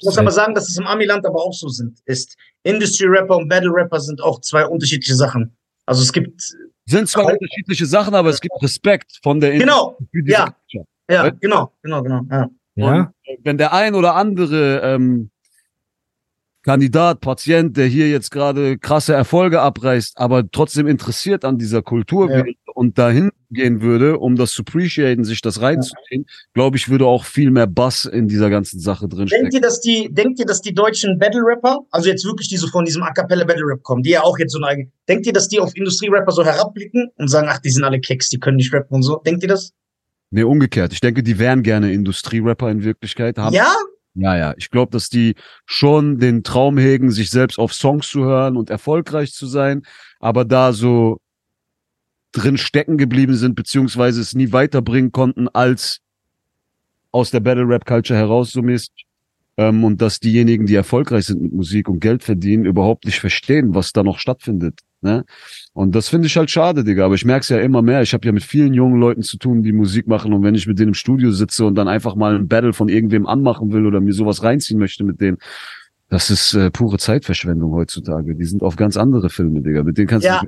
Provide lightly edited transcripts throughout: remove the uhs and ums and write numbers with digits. Ich muss aber sagen, dass es im Amiland aber auch so ist. Industry-Rapper und Battle-Rapper sind auch zwei unterschiedliche Sachen. Also es gibt... Sind zwei unterschiedliche Sachen, aber es gibt Respekt von der Industrie. Genau, ja. Ja, genau. Ja. Ja. Wenn der ein oder andere Kandidat, Patient, der hier jetzt gerade krasse Erfolge abreißt, aber trotzdem interessiert an dieser Kultur wäre und dahin gehen würde, um das zu appreciaten, sich das reinzuziehen, glaube ich, würde auch viel mehr Bass in dieser ganzen Sache drinstecken. Denkt ihr, dass die deutschen Battle-Rapper, also jetzt wirklich die so von diesem A-Cappella-Battle-Rap kommen, die ja auch jetzt so eine eigene, denkt ihr, dass die auf Industrie-Rapper so herabblicken und sagen, ach, die sind alle Keks, die können nicht rappen und so? Denkt ihr das? Nee, umgekehrt. Ich denke, die wären gerne Industrie-Rapper in Wirklichkeit. Ja? Ja. Ich glaube, dass die schon den Traum hegen, sich selbst auf Songs zu hören und erfolgreich zu sein, aber da so drin stecken geblieben sind, beziehungsweise es nie weiterbringen konnten, als aus der Battle-Rap-Culture heraus so mäßig. Und dass diejenigen, die erfolgreich sind mit Musik und Geld verdienen, überhaupt nicht verstehen, was da noch stattfindet. Ne? Und das finde ich halt schade, Digga. Aber ich merke es ja immer mehr. Ich habe ja mit vielen jungen Leuten zu tun, die Musik machen. Und wenn ich mit denen im Studio sitze und dann einfach mal ein Battle von irgendwem anmachen will oder mir sowas reinziehen möchte mit denen, das ist pure Zeitverschwendung heutzutage. Die sind auf ganz andere Filme, Digga. Mit denen kannst du nicht.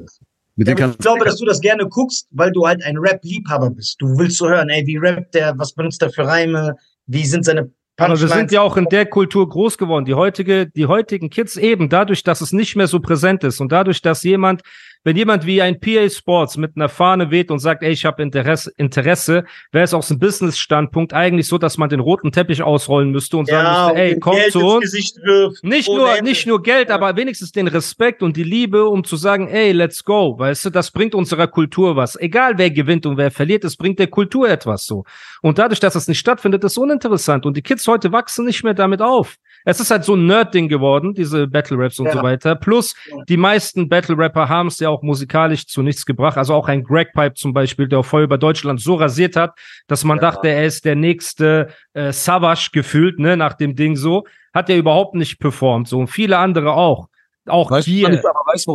Ich glaube, dass du das gerne guckst, weil du halt ein Rap-Liebhaber bist. Du willst so hören, ey, wie rappt der, was benutzt der für Reime, wie sind seine... Aber wir sind ja auch in der Kultur groß geworden. Die heutigen Kids eben, dadurch, dass es nicht mehr so präsent ist und dadurch, dass wenn jemand wie ein PA Sports mit einer Fahne weht und sagt, ey, ich habe Interesse, wäre es aus einem Business-Standpunkt eigentlich so, dass man den roten Teppich ausrollen müsste und sagen müsste, ey, komm zu uns. Nicht nur Geld, aber wenigstens den Respekt und die Liebe, um zu sagen, ey, let's go, weißt du, das bringt unserer Kultur was. Egal, wer gewinnt und wer verliert, es bringt der Kultur etwas so. Und dadurch, dass das nicht stattfindet, ist es uninteressant. Und die Kids heute wachsen nicht mehr damit auf. Es ist halt so ein Nerd-Ding geworden, diese Battle-Raps und so weiter. Plus, die meisten Battle-Rapper haben es ja auch musikalisch zu nichts gebracht. Also auch ein Greg Pipe zum Beispiel, der auch voll über Deutschland so rasiert hat, dass man dachte, er ist der nächste Savage gefühlt, ne, nach dem Ding so. Hat er überhaupt nicht performt, so. Und viele andere auch. Auch hier. Weißt du,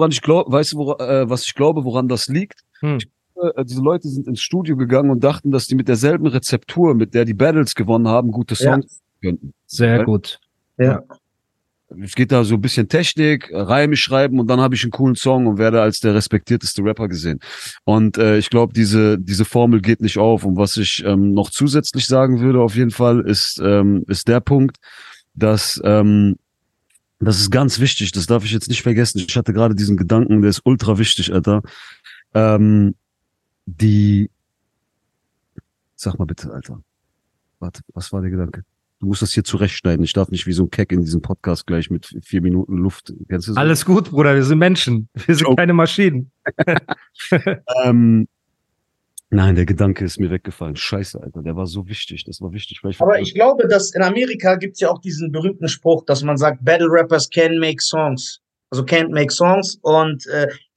woran das liegt? Diese Leute sind ins Studio gegangen und dachten, dass die mit derselben Rezeptur, mit der die Battles gewonnen haben, gute Songs könnten. Sehr gut. Ja. Es geht da so ein bisschen Technik, Reime schreiben und dann habe ich einen coolen Song und werde als der respektierteste Rapper gesehen. Und ich glaube, diese Formel geht nicht auf. Und was ich noch zusätzlich sagen würde auf jeden Fall, ist der Punkt, dass... das ist ganz wichtig, das darf ich jetzt nicht vergessen. Ich hatte gerade diesen Gedanken, der ist ultra wichtig, Alter. Sag mal bitte, Alter. Warte, was war der Gedanke? Du musst das hier zurechtschneiden. Ich darf nicht wie so ein Keck in diesem Podcast gleich mit 4 Minuten Luft. Kennst du das? Alles gut, Bruder, wir sind Menschen. Wir sind keine Maschinen. Nein, der Gedanke ist mir weggefallen. Scheiße, Alter, der war so wichtig. Das war wichtig. Aber ich glaube, dass in Amerika gibt es ja auch diesen berühmten Spruch, dass man sagt, Battle Rappers can make songs. Also can't make songs. Und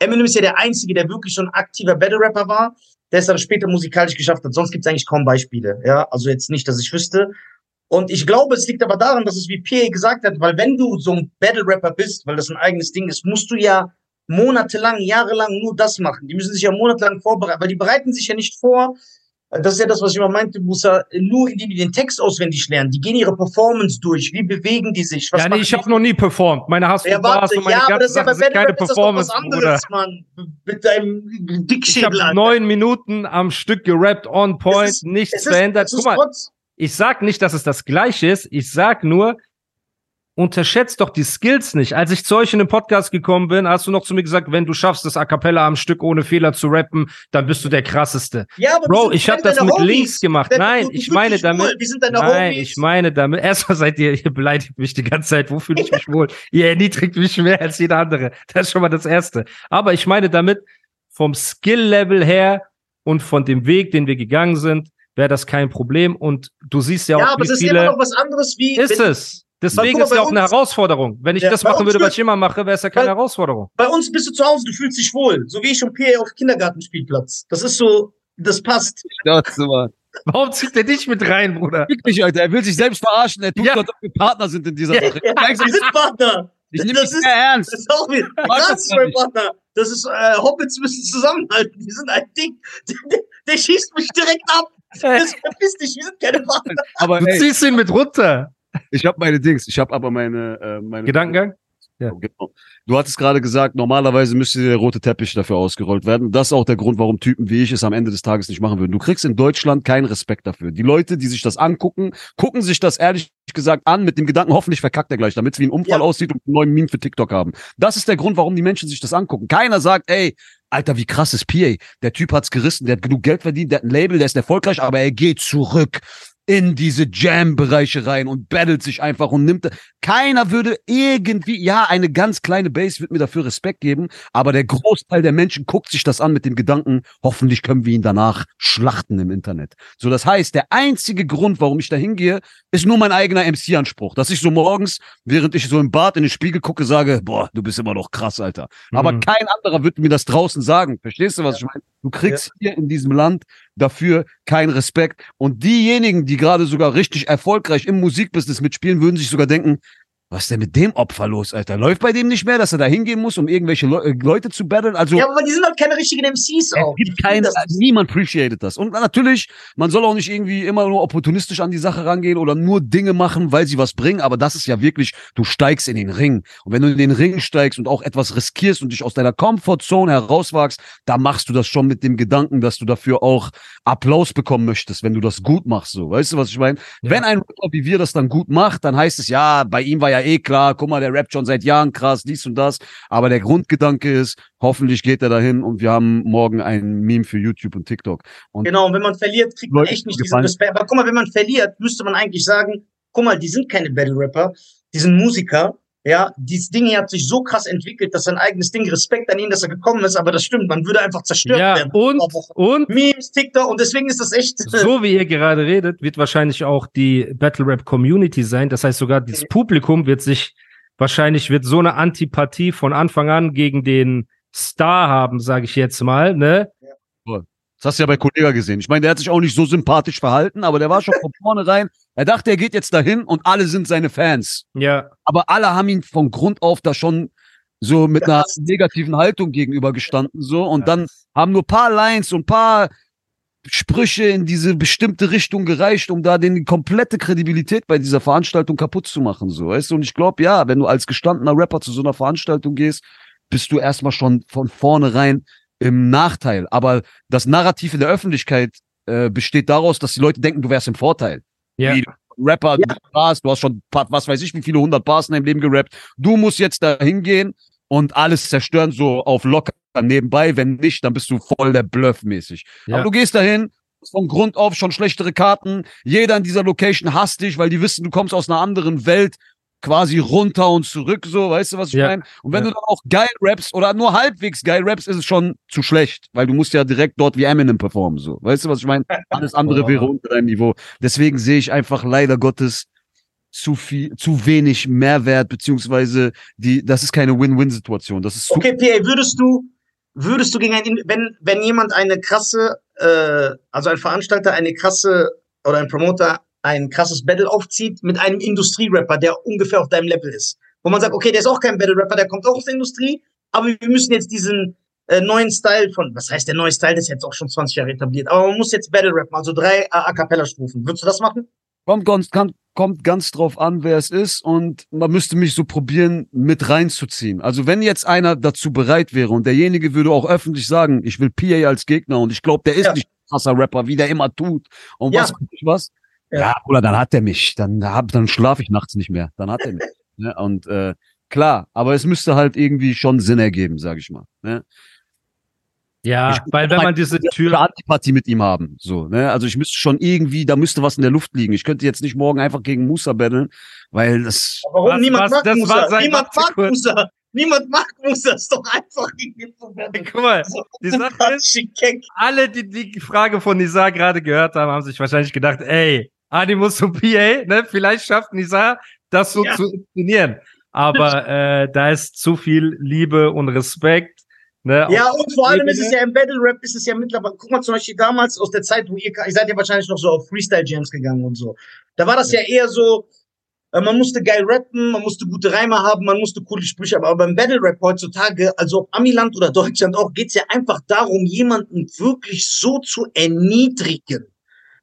Eminem ist ja der Einzige, der wirklich schon aktiver Battle Rapper war, der es dann später musikalisch geschafft hat. Sonst gibt es eigentlich kaum Beispiele. Ja, also jetzt nicht, dass ich wüsste. Und ich glaube, es liegt aber daran, dass es wie PA gesagt hat, weil wenn du so ein Battle Rapper bist, weil das ein eigenes Ding ist, musst du ja monatelang, jahrelang nur das machen. Die müssen sich ja monatelang vorbereiten, weil die bereiten sich ja nicht vor. Das ist ja das, was ich immer meinte, Musa, nur indem die den Text auswendig lernen. Die gehen ihre Performance durch. Wie bewegen die sich? Was ich habe noch nie performt. Meine Hass und Bars und meine ganzen Sachen sind keine Performance, Bruder. Mann. Mit deinem Dickschädel. Ich habe 9 Minuten am Stück gerappt, on point, nichts verändert. Guck mal, ich sag nicht, dass es das Gleiche ist. Ich sag nur, unterschätzt doch die Skills nicht. Als ich zu euch in den Podcast gekommen bin, hast du noch zu mir gesagt, wenn du schaffst, das A Cappella am Stück ohne Fehler zu rappen, dann bist du der Krasseste. Ja, aber Bro, ich hab das mit Homies. Links gemacht. Nein, ich meine damit, erstmal seid ihr beleidigt mich die ganze Zeit. Wo fühle ich mich wohl? Ihr erniedrigt mich mehr als jeder andere. Das ist schon mal das Erste. Aber ich meine damit, vom Skill-Level her und von dem Weg, den wir gegangen sind, wäre das kein Problem. Und du siehst ja auch, wie viele... Ja, aber das ist immer noch was anderes wie... Ist es. Deswegen ist ja auch eine Herausforderung. Wenn ich das machen würde, was ich immer mache, wäre es ja keine Herausforderung. Bei uns bist du zu Hause, du fühlst dich wohl. So wie ich und PA auf Kindergartenspielplatz. Das ist so... Das passt. Warum zieht der dich mit rein, Bruder? Wirklich, Alter. Er will sich selbst verarschen. Er tut so, ob wir Partner sind in dieser Sache. Ja, wir sind Partner. Ich nehme das nicht mehr ernst. Das ist auch wieder. Das ist mein Partner. Das ist, Hobbits müssen zusammenhalten. Wir sind ein Ding. Der schießt mich direkt ab. Das verpiss dich. Wir sind keine Partner. Aber, du ziehst ihn mit runter. Ich habe meine Dings. Ich habe aber meine Gedankengang? Ja. Genau. Du hattest gerade gesagt, normalerweise müsste der rote Teppich dafür ausgerollt werden. Das ist auch der Grund, warum Typen wie ich es am Ende des Tages nicht machen würden. Du kriegst in Deutschland keinen Respekt dafür. Die Leute, die sich das angucken, gucken sich das ehrlich gesagt an mit dem Gedanken, hoffentlich verkackt er gleich, damit es wie ein Unfall aussieht und einen neuen Meme für TikTok haben. Das ist der Grund, warum die Menschen sich das angucken. Keiner sagt, ey, Alter, wie krass ist PA? Der Typ hat's gerissen, der hat genug Geld verdient, der hat ein Label, der ist erfolgreich, aber er geht zurück in diese Jam-Bereiche rein und battelt sich einfach und nimmt... Keiner würde irgendwie... Ja, eine ganz kleine Base wird mir dafür Respekt geben, aber der Großteil der Menschen guckt sich das an mit dem Gedanken, hoffentlich können wir ihn danach schlachten im Internet. So, das heißt, der einzige Grund, warum ich da hingehe, ist nur mein eigener MC-Anspruch. Dass ich so morgens, während ich so im Bad in den Spiegel gucke, sage, boah, du bist immer noch krass, Alter. Aber kein anderer wird mir das draußen sagen. Verstehst du, was ich meine? Du kriegst hier in diesem Land dafür kein Respekt. Und diejenigen, die gerade sogar richtig erfolgreich im Musikbusiness mitspielen, würden sich sogar denken, was ist denn mit dem Opfer los, Alter? Läuft bei dem nicht mehr, dass er da hingehen muss, um irgendwelche Leute zu battlen? Also, ja, aber die sind halt keine richtigen MCs auch. Niemand appreciated das. Und natürlich, man soll auch nicht irgendwie immer nur opportunistisch an die Sache rangehen oder nur Dinge machen, weil sie was bringen. Aber das ist ja wirklich, du steigst in den Ring. Und wenn du in den Ring steigst und auch etwas riskierst und dich aus deiner Comfortzone herauswagst, da machst du das schon mit dem Gedanken, dass du dafür auch Applaus bekommen möchtest, wenn du das gut machst. So, weißt du, was ich meine? Ja. Wenn ein Rapper wie wir das dann gut macht, dann heißt es, ja, bei ihm war ja klar, guck mal, der rappt schon seit Jahren krass, dies und das, aber der Grundgedanke ist, hoffentlich geht er dahin und wir haben morgen ein Meme für YouTube und TikTok. Und genau, und wenn man verliert, kriegt man echt nicht diesen Respekt. Aber guck mal, wenn man verliert, müsste man eigentlich sagen, guck mal, die sind keine Battle-Rapper, die sind Musiker, ja, dieses Ding hier hat sich so krass entwickelt, dass sein eigenes Ding, Respekt an ihn, dass er gekommen ist, aber das stimmt, man würde einfach zerstört werden. Und Memes, TikTok, und deswegen ist das echt... So wie ihr gerade redet, wird wahrscheinlich auch die Battle-Rap-Community sein, das heißt sogar das Publikum wird sich, wahrscheinlich wird so eine Antipathie von Anfang an gegen den Star haben, sage ich jetzt mal, ne? Ja. Das hast du ja bei Kollegah gesehen. Ich meine, der hat sich auch nicht so sympathisch verhalten, aber der war schon von vornherein. Er dachte, er geht jetzt dahin und alle sind seine Fans. Ja. Aber alle haben ihn von Grund auf da schon so mit einer negativen Haltung gegenübergestanden, so. Und dann haben nur ein paar Lines und ein paar Sprüche in diese bestimmte Richtung gereicht, um da die komplette Kredibilität bei dieser Veranstaltung kaputt zu machen, so. Weißt du? Und ich glaube, ja, wenn du als gestandener Rapper zu so einer Veranstaltung gehst, bist du erstmal schon von vornherein im Nachteil, aber das Narrativ in der Öffentlichkeit besteht daraus, dass die Leute denken, du wärst im Vorteil. Ja. Wie Rapper, du warst, du hast schon, was weiß ich, wie viele 100 Bars in deinem Leben gerappt. Du musst jetzt da hingehen und alles zerstören, so auf locker nebenbei. Wenn nicht, dann bist du voll der Bluff mäßig. Ja. Aber du gehst dahin, von Grund auf schon schlechtere Karten. Jeder in dieser Location hasst dich, weil die wissen, du kommst aus einer anderen Welt. Quasi runter und zurück, so, weißt du, was ich meine? Und wenn du dann auch geil rappst oder nur halbwegs geil rappst, ist es schon zu schlecht, weil du musst ja direkt dort wie Eminem performen, so, weißt du, was ich meine? Alles andere wäre unter deinem Niveau. Deswegen sehe ich einfach leider Gottes zu wenig Mehrwert, beziehungsweise das ist keine Win-Win-Situation. Das ist okay, PA, würdest du gegen einen, wenn jemand eine krasse, also ein Veranstalter eine krasse oder ein Promoter ein krasses Battle aufzieht mit einem Industrie-Rapper, der ungefähr auf deinem Level ist. Wo man sagt, okay, der ist auch kein Battle-Rapper, der kommt auch aus der Industrie, aber wir müssen jetzt diesen neuen Style von, was heißt der neue Style, das ist jetzt auch schon 20 Jahre etabliert, aber man muss jetzt Battle-Rappen, also 3 A-Cappella-Stufen. Würdest du das machen? Kommt ganz drauf an, wer es ist, und man müsste mich so probieren, mit reinzuziehen. Also wenn jetzt einer dazu bereit wäre und derjenige würde auch öffentlich sagen, ich will PA als Gegner und ich glaube, der ist nicht ein krasser Rapper, wie der immer tut und was. Ja, Bruder, dann hat er mich. Dann schlafe ich nachts nicht mehr. Dann hat er mich. Ne? Und klar, aber es müsste halt irgendwie schon Sinn ergeben, sage ich mal. Ne? Ja, weil wenn man diese Tür Antipathie mit ihm haben, so, ne? Also ich müsste schon irgendwie, da müsste was in der Luft liegen. Ich könnte jetzt nicht morgen einfach gegen Musa battlen, weil das. Warum? Niemand mag Musa. Niemand mag Musa, ist doch einfach irgendwie so. Guck mal, die Sache ist, alle, die die Frage von Nizar gerade gehört haben, haben sich wahrscheinlich gedacht, ey, Animus und PA, ne? Vielleicht schafft Nizar das so zu inszenieren. Aber da ist zu viel Liebe und Respekt. Ne, ja, und vor allem ist es ja im Battle-Rap, ist es ja mittlerweile, guck mal zum Beispiel damals aus der Zeit, wo ihr seid ja wahrscheinlich noch so auf Freestyle-Jams gegangen und so. Da war das ja eher so, man musste geil rappen, man musste gute Reime haben, man musste coole Sprüche haben, aber beim Battle-Rap heutzutage, also ob Amiland oder Deutschland auch, geht's ja einfach darum, jemanden wirklich so zu erniedrigen,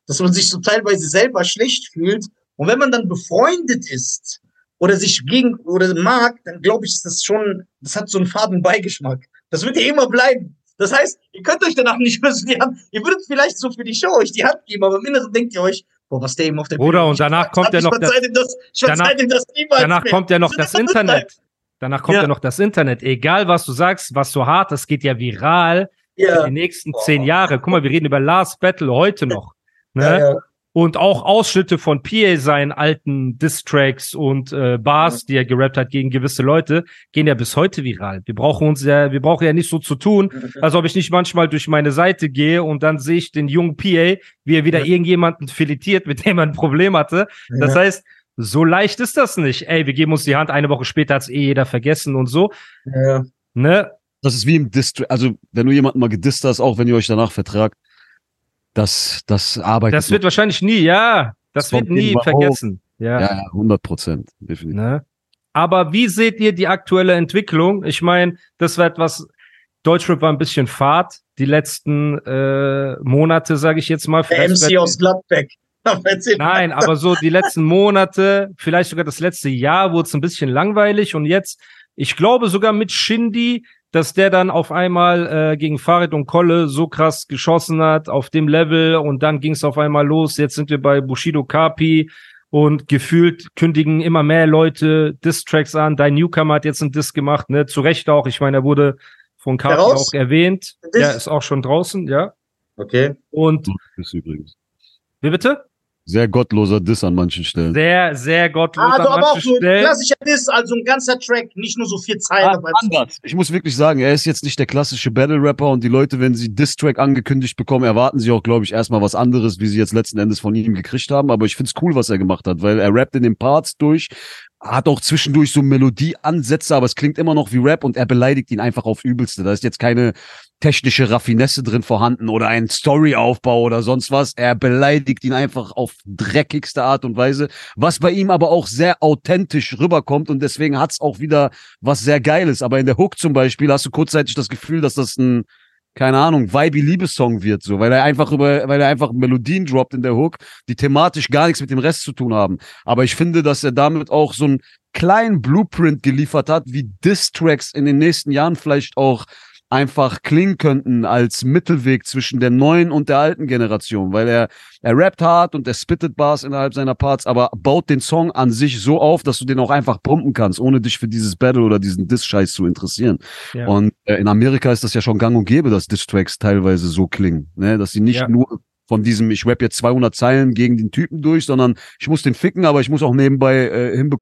dass man sich so teilweise selber schlecht fühlt. Und wenn man dann befreundet ist oder sich gegen oder mag, dann glaube ich, ist das schon, das hat so einen faden Beigeschmack. Das wird ja immer bleiben. Das heißt, ihr könnt euch danach nicht küssen. Ihr würdet vielleicht so für die Show euch die Hand geben, aber im Inneren denkt ihr euch, boah, was der eben auf der Bühne. Oder und danach kommt ja noch das Internet. Danach kommt ja noch das Internet. Egal, was du sagst, was so hart, das geht ja viral in den nächsten 10 Jahre. Guck mal, wir reden über Last Battle heute noch. Ne? Ja. Und auch Ausschnitte von PA seinen alten Diss-Tracks und Bars, die er gerappt hat gegen gewisse Leute, gehen ja bis heute viral. Wir brauchen ja nicht so zu tun, als ob ich nicht manchmal durch meine Seite gehe und dann sehe ich den jungen PA, wie er wieder irgendjemanden filetiert, mit dem er ein Problem hatte. Das heißt, so leicht ist das nicht. Ey, wir geben uns die Hand, eine Woche später hat's jeder vergessen und so. Ja. Ne? Das ist wie im Diss-Track. Also, wenn du jemanden mal gedisst hast, auch wenn ihr euch danach vertragt, Das arbeitet. Das wird wahrscheinlich nie, das wird nie vergessen. Ja, 100%, definitiv. Ne? Aber wie seht ihr die aktuelle Entwicklung? Ich meine, das war etwas, Deutschrap war ein bisschen fad, die letzten Monate, sage ich jetzt mal. Der MC aus Gladbeck. Nein, aber so die letzten Monate, vielleicht sogar das letzte Jahr, wurde es ein bisschen langweilig. Und jetzt, ich glaube sogar mit Shindy, dass der dann auf einmal gegen Farid und Kolle so krass geschossen hat auf dem Level und dann ging es auf einmal los. Jetzt sind wir bei Bushido Kapi und gefühlt kündigen immer mehr Leute Diss-Tracks an. Dein Newcomer hat jetzt einen Diss gemacht, ne? Zu Recht auch. Ich meine, er wurde von Kapi auch erwähnt. Der ist auch schon draußen, ja. Okay. Und das ist übrigens. Wie bitte? Sehr gottloser Diss an manchen Stellen. Sehr, sehr gottloser Diss. Aber auch so ein klassischer Diss, also ein ganzer Track, nicht nur so 4 Zeilen. Ich muss wirklich sagen, er ist jetzt nicht der klassische Battle-Rapper und die Leute, wenn sie Diss-Track angekündigt bekommen, erwarten sie auch, glaube ich, erstmal was anderes, wie sie jetzt letzten Endes von ihm gekriegt haben. Aber ich find's cool, was er gemacht hat, weil er rappt in den Parts durch, hat auch zwischendurch so Melodieansätze, aber es klingt immer noch wie Rap und er beleidigt ihn einfach auf Übelste. Da ist jetzt keine technische Raffinesse drin vorhanden oder ein Storyaufbau oder sonst was. Er beleidigt ihn einfach auf dreckigste Art und Weise, was bei ihm aber auch sehr authentisch rüberkommt und deswegen hat's auch wieder was sehr Geiles. Aber in der Hook zum Beispiel hast du kurzzeitig das Gefühl, dass das ein, keine Ahnung, Vibe-Liebessong wird, so, weil er einfach Melodien droppt in der Hook, die thematisch gar nichts mit dem Rest zu tun haben. Aber ich finde, dass er damit auch so einen kleinen Blueprint geliefert hat, wie Diss-Tracks in den nächsten Jahren vielleicht auch einfach klingen könnten als Mittelweg zwischen der neuen und der alten Generation, weil er rappt hart und er spittet Bars innerhalb seiner Parts, aber baut den Song an sich so auf, dass du den auch einfach pumpen kannst, ohne dich für dieses Battle oder diesen Diss-Scheiß zu interessieren. Ja. Und in Amerika ist das ja schon gang und gäbe, dass Diss-Tracks teilweise so klingen, ne? Dass sie nicht nur von diesem, ich rapp jetzt 200 Zeilen gegen den Typen durch, sondern ich muss den ficken, aber ich muss auch nebenbei hinbekommen.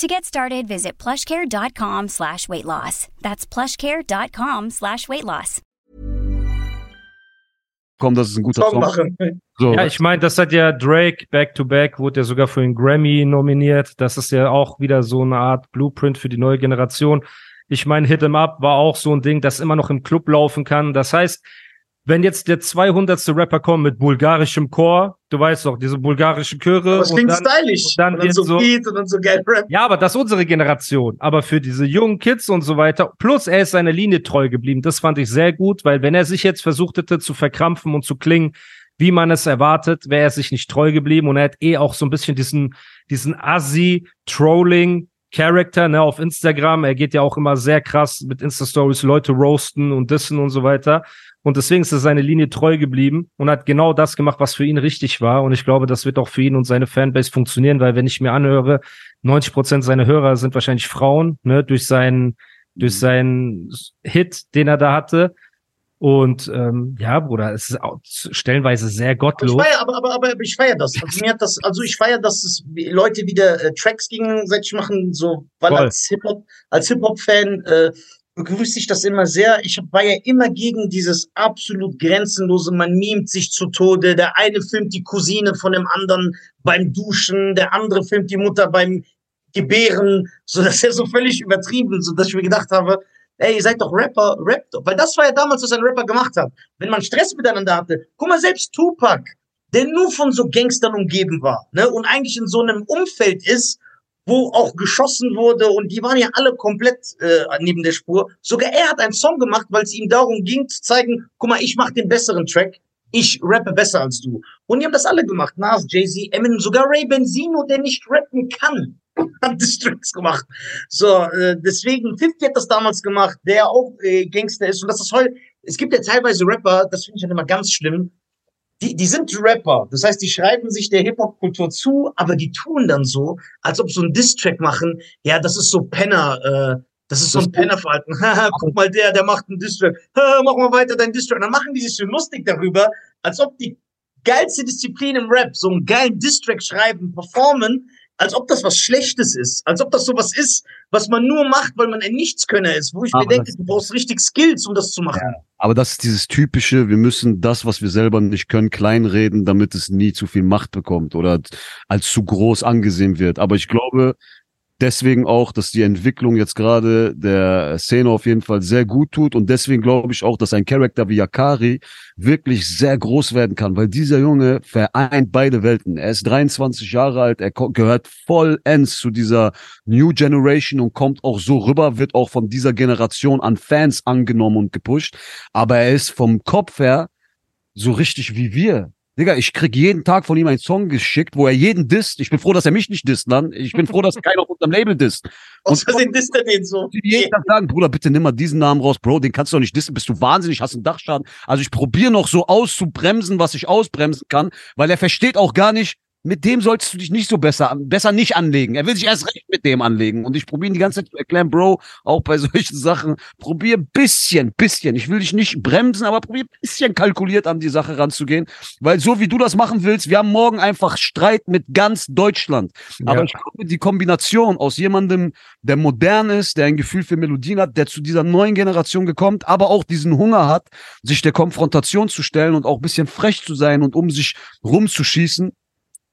To get started, visit plushcare.com/weightloss. That's plushcare.com/weightloss. Komm, das ist ein guter Song. So. Ja, ich meine, das hat ja Drake back-to-back, wurde ja sogar für den Grammy nominiert. Das ist ja auch wieder so eine Art Blueprint für die neue Generation. Ich meine, Hit 'em Up war auch so ein Ding, das immer noch im Club laufen kann. Das heißt, wenn jetzt der 200. Rapper kommt mit bulgarischem Chor, du weißt doch, diese bulgarischen Chöre. Aber es klingt stylisch. Und dann so Beat und dann so geil Rap. Ja, aber das ist unsere Generation. Aber für diese jungen Kids und so weiter. Plus, er ist seiner Linie treu geblieben. Das fand ich sehr gut, weil wenn er sich jetzt versucht hätte zu verkrampfen und zu klingen, wie man es erwartet, wäre er sich nicht treu geblieben. Und er hat auch so ein bisschen diesen Assi-Trolling Character, ne, auf Instagram. Er geht ja auch immer sehr krass mit Insta-Stories, Leute roasten und dissen und so weiter. Und deswegen ist er seine Linie treu geblieben und hat genau das gemacht, was für ihn richtig war. Und ich glaube, das wird auch für ihn und seine Fanbase funktionieren, weil wenn ich mir anhöre, 90% seiner Hörer sind wahrscheinlich Frauen, ne, durch seinen Hit, den er da hatte. Und ja, Bruder, es ist auch stellenweise sehr gottlos. Ich feiere das. Also, ich feiere, dass es Leute wieder Tracks gegenseitig machen, so, weil voll. Als Hip-Hop-Fan begrüße ich das immer sehr. Ich war ja immer gegen dieses absolut Grenzenlose, man mimt sich zu Tode, der eine filmt die Cousine von dem anderen beim Duschen, der andere filmt die Mutter beim Gebären, so, das ist ja so völlig übertrieben, so dass ich mir gedacht habe, ey, ihr seid doch Rapper, rappt doch. Weil das war ja damals, was ein Rapper gemacht hat. Wenn man Stress miteinander hatte, guck mal, selbst Tupac, der nur von so Gangstern umgeben war, ne, und eigentlich in so einem Umfeld ist, wo auch geschossen wurde und die waren ja alle komplett neben der Spur. Sogar er hat einen Song gemacht, weil es ihm darum ging zu zeigen, guck mal, ich mach den besseren Track, ich rappe besser als du. Und die haben das alle gemacht, Nas, Jay-Z, Eminem, sogar Ray Benzino, der nicht rappen kann, hat das Tricks gemacht. So, deswegen, 50 hat das damals gemacht, der auch Gangster ist. Und das ist heute, es gibt ja teilweise Rapper, das finde ich dann immer ganz schlimm, die sind Rapper, das heißt, die schreiben sich der Hip-Hop-Kultur zu, aber die tun dann so, als ob so ein Diss-Track machen, ja, das ist so Penner, das ist so ein Pennerverhalten. Guck mal, der macht einen Diss-Track, mach mal weiter deinen Diss-Track. Und dann machen die sich so lustig darüber, als ob die geilste Disziplin im Rap, so einen geilen Diss-Track schreiben, performen, als ob das was Schlechtes ist, als ob das sowas ist, was man nur macht, weil man ein Nichtskönner ist, wo ich aber mir denke, du brauchst richtig Skills, um das zu machen. Ja, aber das ist dieses typische, wir müssen das, was wir selber nicht können, kleinreden, damit es nie zu viel Macht bekommt oder als zu groß angesehen wird. Aber ich glaube deswegen auch, dass die Entwicklung jetzt gerade der Szene auf jeden Fall sehr gut tut und deswegen glaube ich auch, dass ein Charakter wie Jakari wirklich sehr groß werden kann, weil dieser Junge vereint beide Welten. Er ist 23 Jahre alt, er gehört vollends zu dieser New Generation und kommt auch so rüber, wird auch von dieser Generation an Fans angenommen und gepusht, aber er ist vom Kopf her so richtig wie wir. Digga, ich krieg jeden Tag von ihm einen Song geschickt, wo er jeden disst. Ich bin froh, dass er mich nicht disst, Mann. Ich bin froh, dass keiner auf unserem Label disst. Aus Versehen disst er den so. Jeden Tag sagen, Bruder, bitte nimm mal diesen Namen raus. Bro, den kannst du doch nicht dissen. Bist du wahnsinnig, hast einen Dachschaden. Also ich probiere noch so auszubremsen, was ich ausbremsen kann, weil er versteht auch gar nicht, mit dem solltest du dich nicht so besser nicht anlegen. Er will sich erst recht mit dem anlegen. Und ich probiere ihn die ganze Zeit zu erklären, Bro, auch bei solchen Sachen, probier bisschen. Ich will dich nicht bremsen, aber probier ein bisschen kalkuliert an die Sache ranzugehen. Weil so wie du das machen willst, wir haben morgen einfach Streit mit ganz Deutschland. Ja. Aber ich glaube, die Kombination aus jemandem, der modern ist, der ein Gefühl für Melodien hat, der zu dieser neuen Generation gekommen, aber auch diesen Hunger hat, sich der Konfrontation zu stellen und auch ein bisschen frech zu sein und um sich rumzuschießen,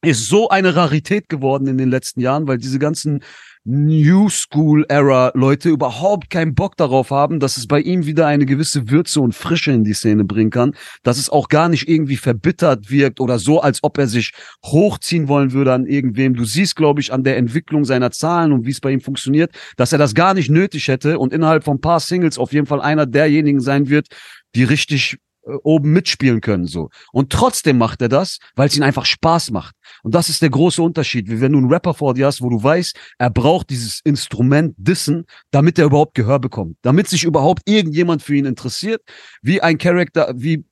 ist so eine Rarität geworden in den letzten Jahren, weil diese ganzen New School-Era-Leute überhaupt keinen Bock darauf haben, dass es bei ihm wieder eine gewisse Würze und Frische in die Szene bringen kann, dass es auch gar nicht irgendwie verbittert wirkt oder so, als ob er sich hochziehen wollen würde an irgendwem. Du siehst, glaube ich, an der Entwicklung seiner Zahlen und wie es bei ihm funktioniert, dass er das gar nicht nötig hätte und innerhalb von ein paar Singles auf jeden Fall einer derjenigen sein wird, die richtig oben mitspielen können, so. Und trotzdem macht er das, weil es ihn einfach Spaß macht. Und das ist der große Unterschied, wie wenn du einen Rapper vor dir hast, wo du weißt, er braucht dieses Instrument Dissen, damit er überhaupt Gehör bekommt, damit sich überhaupt irgendjemand für ihn interessiert, wie Jakari,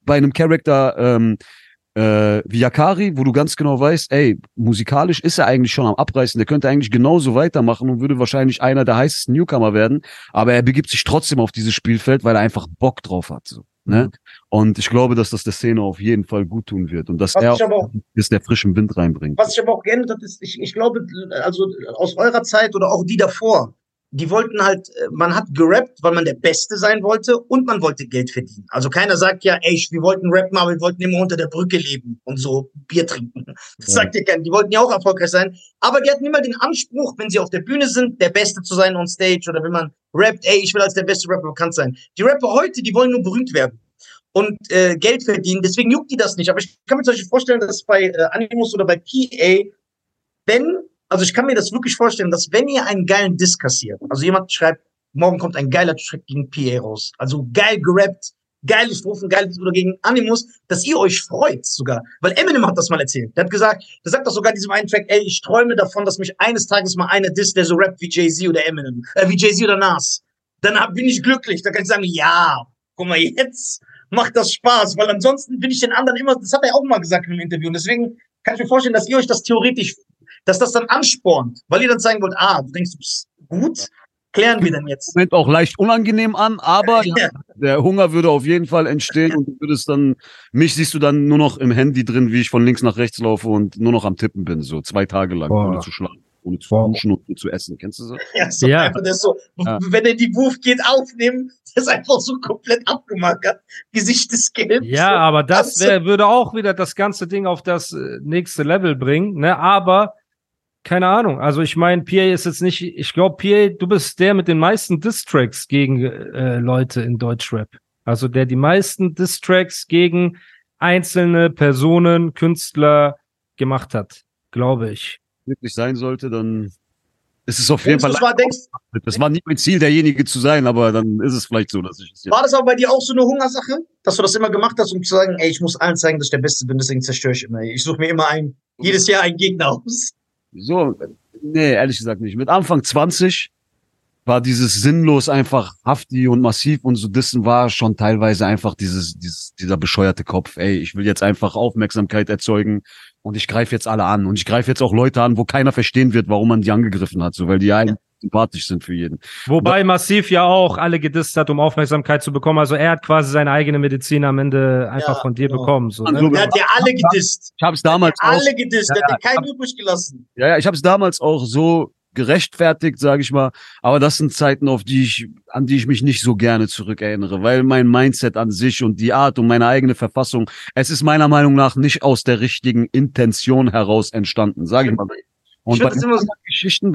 wo du ganz genau weißt, ey, musikalisch ist er eigentlich schon am Abreißen, der könnte eigentlich genauso weitermachen und würde wahrscheinlich einer der heißesten Newcomer werden, aber er begibt sich trotzdem auf dieses Spielfeld, weil er einfach Bock drauf hat, so. Ne? Und ich glaube, dass das der Szene auf jeden Fall gut tun wird und dass er auch der frischen Wind reinbringt. Was ich aber auch gerne, das ist, ich glaube, also aus eurer Zeit oder auch die davor, die wollten halt, man hat gerappt, weil man der Beste sein wollte und man wollte Geld verdienen. Also keiner sagt ja, ey, wir wollten rappen, aber wir wollten immer unter der Brücke leben und so Bier trinken. Das sagt ja keiner. Die wollten ja auch erfolgreich sein, aber die hatten immer den Anspruch, wenn sie auf der Bühne sind, der Beste zu sein on stage oder wenn man rappt, ey, ich will als der beste Rapper bekannt sein. Die Rapper heute, die wollen nur berühmt werden und Geld verdienen, deswegen juckt die das nicht. Aber ich kann mir zum Beispiel vorstellen, dass bei Animus oder bei PA, ich kann mir das wirklich vorstellen, dass wenn ihr einen geilen Diss kassiert, also jemand schreibt, morgen kommt ein geiler Track gegen PA raus, also geil gerappt, geile Strophen, geil oder gegen Animus, dass ihr euch freut sogar. Weil Eminem hat das mal erzählt. Der hat gesagt, der sagt doch sogar diesem einen Track, ey, ich träume davon, dass mich eines Tages mal einer disst, der so rappt wie Jay-Z oder Eminem, wie Jay-Z oder Nas. Dann bin ich glücklich. Dann kann ich sagen, ja, guck mal, jetzt macht das Spaß. Weil ansonsten bin ich den anderen immer, das hat er auch mal gesagt im Interview. Und deswegen kann ich mir vorstellen, dass ihr euch das theoretisch, dass das dann anspornt. Weil ihr dann sagen wollt, du denkst, du bist gut. Klären wir denn jetzt? Moment auch leicht unangenehm an, aber ja. Der Hunger würde auf jeden Fall entstehen und du würdest dann, mich siehst du dann nur noch im Handy drin, wie ich von links nach rechts laufe und nur noch am Tippen bin, so 2 Tage lang, ohne zu schlafen, ohne zu duschen und zu essen. Kennst du das? Ja, so ja. Einfach, das ist so, wenn er die Wurf geht, aufnehmen, das einfach so komplett abgemagert, Gesicht ist gelb. Ja, so. Aber das würde auch wieder das ganze Ding auf das nächste Level bringen, ne? Aber keine Ahnung. Also ich meine, PA ist jetzt nicht, ich glaube, PA, du bist der mit den meisten Diss-Tracks gegen Leute in Deutschrap. Also der die meisten Diss-Tracks gegen einzelne Personen, Künstler gemacht hat, glaube ich. Wenn es wirklich sein sollte, dann ist es auf jeden Fall... Das war nicht mein Ziel, derjenige zu sein, aber dann ist es vielleicht so, dass ich es jetzt... War das aber bei dir auch so eine Hungersache, dass du das immer gemacht hast, um zu sagen, ey, ich muss allen zeigen, dass ich der Beste bin, deswegen zerstöre ich immer. Ich suche mir immer jedes Jahr einen Gegner aus. So, nee, ehrlich gesagt nicht. Mit Anfang 20 war dieses sinnlos einfach Hafti und Massiv und so Dissen war schon teilweise einfach dieser bescheuerte Kopf. Ey, ich will jetzt einfach Aufmerksamkeit erzeugen und ich greife jetzt alle an. Und ich greife jetzt auch Leute an, wo keiner verstehen wird, warum man die angegriffen hat, so, weil die ja sympathisch sind für jeden. Wobei Massiv ja auch alle gedisst hat, um Aufmerksamkeit zu bekommen. Also er hat quasi seine eigene Medizin am Ende einfach von dir bekommen. So, ne? Er hat ja alle gedisst. Ich hab's damals alle gedisst, der hat keinen übrig gelassen. Ja, ich hab's damals auch so gerechtfertigt, sage ich mal. Aber das sind Zeiten, an die ich mich nicht so gerne zurückerinnere, weil mein Mindset an sich und die Art und meine eigene Verfassung, es ist meiner Meinung nach nicht aus der richtigen Intention heraus entstanden, sage ich mal. Und bei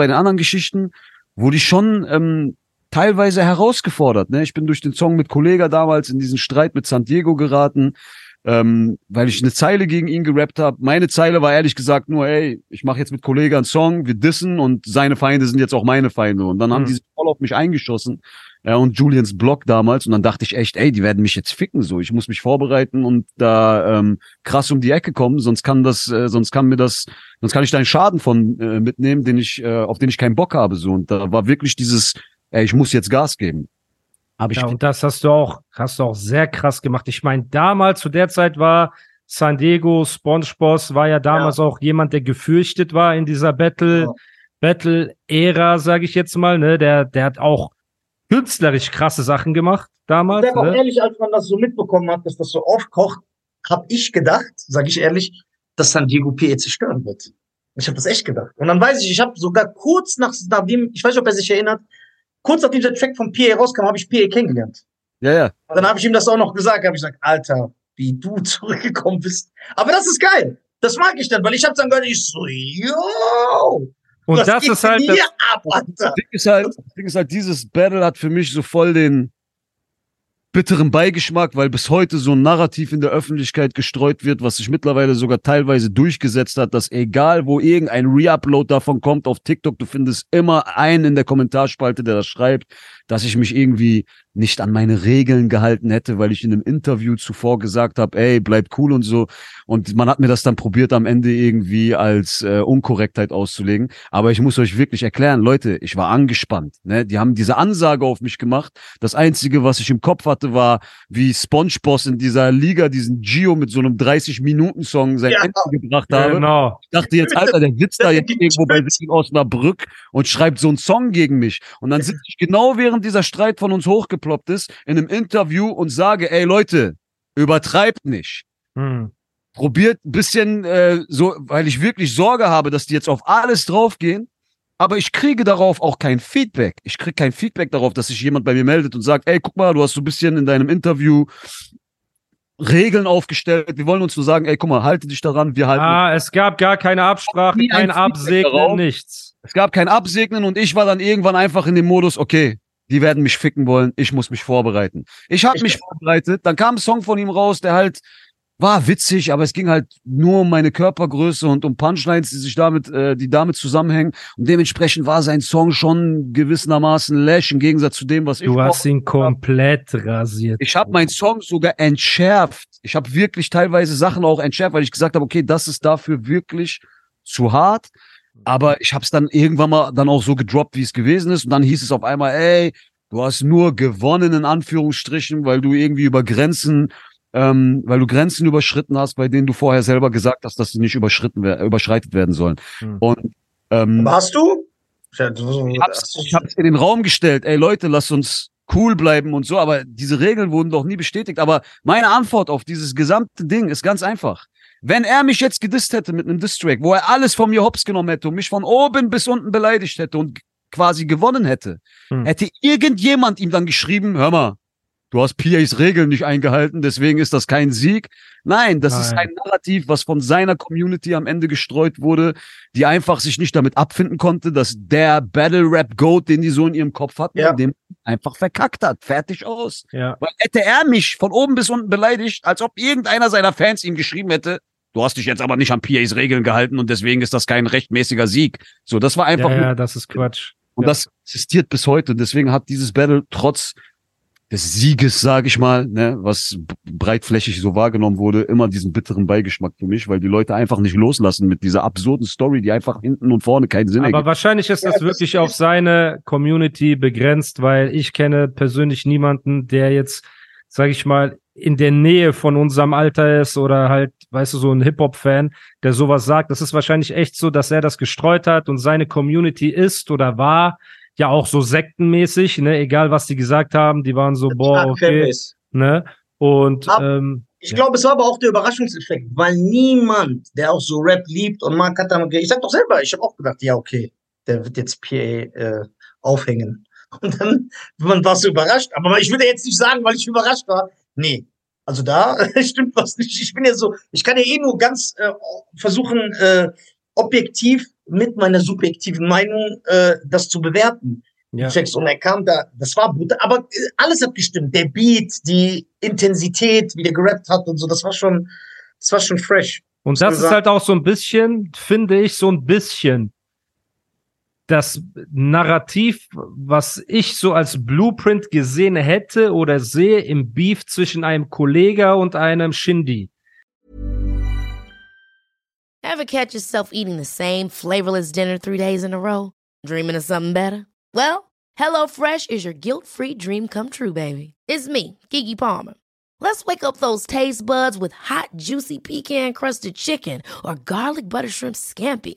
den anderen Geschichten wurde ich schon teilweise herausgefordert. Ne? Ich bin durch den Song mit Kollegah damals in diesen Streit mit San Diego geraten, weil ich eine Zeile gegen ihn gerappt habe. Meine Zeile war ehrlich gesagt nur, ey, ich mache jetzt mit Kollegah einen Song, wir dissen und seine Feinde sind jetzt auch meine Feinde. Und dann haben die sich voll auf mich eingeschossen. Ja, und Julians Blog damals. Und dann dachte ich echt, ey, die werden mich jetzt ficken, so. Ich muss mich vorbereiten und da krass um die Ecke kommen, sonst kann ich da einen Schaden von mitnehmen, auf den ich keinen Bock habe, so. Und da war wirklich dieses, ey, ich muss jetzt Gas geben. Und das hast du auch sehr krass gemacht. Ich meine, damals zu der Zeit war San Diego, SpongeBob war ja damals auch jemand, der gefürchtet war in dieser Battle-Ära, sage ich jetzt mal, ne? Der hat auch künstlerisch krasse Sachen gemacht damals. Ich sag auch ehrlich, als man das so mitbekommen hat, dass das so aufkocht, habe ich gedacht, sage ich ehrlich, dass San Diego PA zerstören wird. Ich habe das echt gedacht. Und dann weiß ich, ich habe sogar kurz nachdem, ich weiß nicht, ob er sich erinnert, kurz nachdem der Track von PA rauskam, habe ich PA kennengelernt. Ja, ja. Und dann habe ich ihm das auch noch gesagt, habe ich gesagt, Alter, wie du zurückgekommen bist. Aber das ist geil. Das mag ich dann, weil ich habe dann gehört, ich so, yo. Und das ist halt, dieses Battle hat für mich so voll den bitteren Beigeschmack, weil bis heute so ein Narrativ in der Öffentlichkeit gestreut wird, was sich mittlerweile sogar teilweise durchgesetzt hat, dass egal wo irgendein Reupload davon kommt auf TikTok, du findest immer einen in der Kommentarspalte, der das schreibt, dass ich mich irgendwie nicht an meine Regeln gehalten hätte, weil ich in einem Interview zuvor gesagt habe, ey, bleib cool und so. Und man hat mir das dann probiert, am Ende irgendwie als Unkorrektheit auszulegen. Aber ich muss euch wirklich erklären, Leute, ich war angespannt. Ne? Die haben diese Ansage auf mich gemacht. Das Einzige, was ich im Kopf hatte, war, wie SpongeBob in dieser Liga diesen Gio mit so einem 30-Minuten-Song sein Ende gebracht habe. Ich dachte jetzt, Alter, der sitzt da jetzt irgendwo bei sich in Osnabrück und schreibt so einen Song gegen mich. Und dann sitze ich genau während dieser Streit von uns hochgeploppt ist, in einem Interview und sage, ey Leute, übertreibt nicht. Probiert ein bisschen so, weil ich wirklich Sorge habe, dass die jetzt auf alles draufgehen, aber ich kriege darauf auch kein Feedback. Ich kriege kein Feedback darauf, dass sich jemand bei mir meldet und sagt, ey, guck mal, du hast so ein bisschen in deinem Interview Regeln aufgestellt. Wir wollen uns nur sagen, ey, guck mal, halte dich daran, wir halten uns. Es gab gar keine Absprache, kein Absegnen, nichts. Es gab kein Absegnen und ich war dann irgendwann einfach in dem Modus, okay, die werden mich ficken wollen, ich muss mich vorbereiten. Ich habe mich vorbereitet, dann kam ein Song von ihm raus, der halt war witzig, aber es ging halt nur um meine Körpergröße und um Punchlines, die damit zusammenhängen. Und dementsprechend war sein Song schon gewissermaßen lash im Gegensatz zu dem, was ich. Du hast ihn komplett rasiert. Ich habe meinen Song sogar entschärft. Ich habe wirklich teilweise Sachen auch entschärft, weil ich gesagt habe, okay, das ist dafür wirklich zu hart. Aber ich habe es dann irgendwann mal dann auch so gedroppt, wie es gewesen ist. Und dann hieß es auf einmal, ey, du hast nur gewonnen, in Anführungsstrichen, weil du irgendwie über Grenzen weil du Grenzen überschritten hast, bei denen du vorher selber gesagt hast, dass sie nicht überschreitet werden sollen. Und hast du? Ich hab's in den Raum gestellt, ey Leute, lasst uns cool bleiben und so, aber diese Regeln wurden doch nie bestätigt. Aber meine Antwort auf dieses gesamte Ding ist ganz einfach. Wenn er mich jetzt gedisst hätte mit einem Diss-Track, wo er alles von mir hops genommen hätte und mich von oben bis unten beleidigt hätte und quasi gewonnen hätte, hätte irgendjemand ihm dann geschrieben, hör mal, du hast PAs Regeln nicht eingehalten, deswegen ist das kein Sieg. Nein, das ist ein Narrativ, was von seiner Community am Ende gestreut wurde, die einfach sich nicht damit abfinden konnte, dass der Battle-Rap-Goat, den die so in ihrem Kopf hatten, dem einfach verkackt hat. Fertig aus. Ja. Weil hätte er mich von oben bis unten beleidigt, als ob irgendeiner seiner Fans ihm geschrieben hätte, du hast dich jetzt aber nicht an PAs Regeln gehalten und deswegen ist das kein rechtmäßiger Sieg. So, das war einfach... Ja, das ist Quatsch. Und das existiert bis heute. Deswegen hat dieses Battle trotz des Sieges, sage ich mal, ne, was breitflächig so wahrgenommen wurde, immer diesen bitteren Beigeschmack für mich, weil die Leute einfach nicht loslassen mit dieser absurden Story, die einfach hinten und vorne keinen Sinn ergibt. Aber wahrscheinlich ist das wirklich auf seine Community begrenzt, weil ich kenne persönlich niemanden, der jetzt, sage ich mal, in der Nähe von unserem Alter ist oder halt, weißt du, so ein Hip-Hop-Fan, der sowas sagt. Das ist wahrscheinlich echt so, dass er das gestreut hat und seine Community ist oder war, ja auch so sektenmäßig, ne, egal was die gesagt haben, die waren so, boah, okay, ne, und ich glaube, es war aber auch der Überraschungseffekt, weil niemand, der auch so Rap liebt und mag, hat dann, ich sag doch selber, ich habe auch gedacht, ja, okay, der wird jetzt PA aufhängen. Und dann, man war so überrascht, aber ich will ja jetzt nicht sagen, weil ich überrascht war, nee, also da stimmt was nicht, ich bin ja so, ich kann ja eh nur ganz versuchen, objektiv mit meiner subjektiven Meinung das zu bewerten. Ja. Und er kam da, das war brutal, aber alles hat gestimmt. Der Beat, die Intensität, wie der gerappt hat und so, das war schon fresh. Und das ist halt auch so ein bisschen, finde ich, so ein bisschen das Narrativ, was ich so als Blueprint gesehen hätte oder sehe im Beef zwischen einem Kollegah und einem Shindy. Ever catch yourself eating the same flavorless dinner 3 days in a row? Dreaming of something better? Well, HelloFresh is your guilt-free dream come true, baby. It's me, Keke Palmer. Let's wake up those taste buds with hot, juicy pecan-crusted chicken or garlic butter shrimp scampi.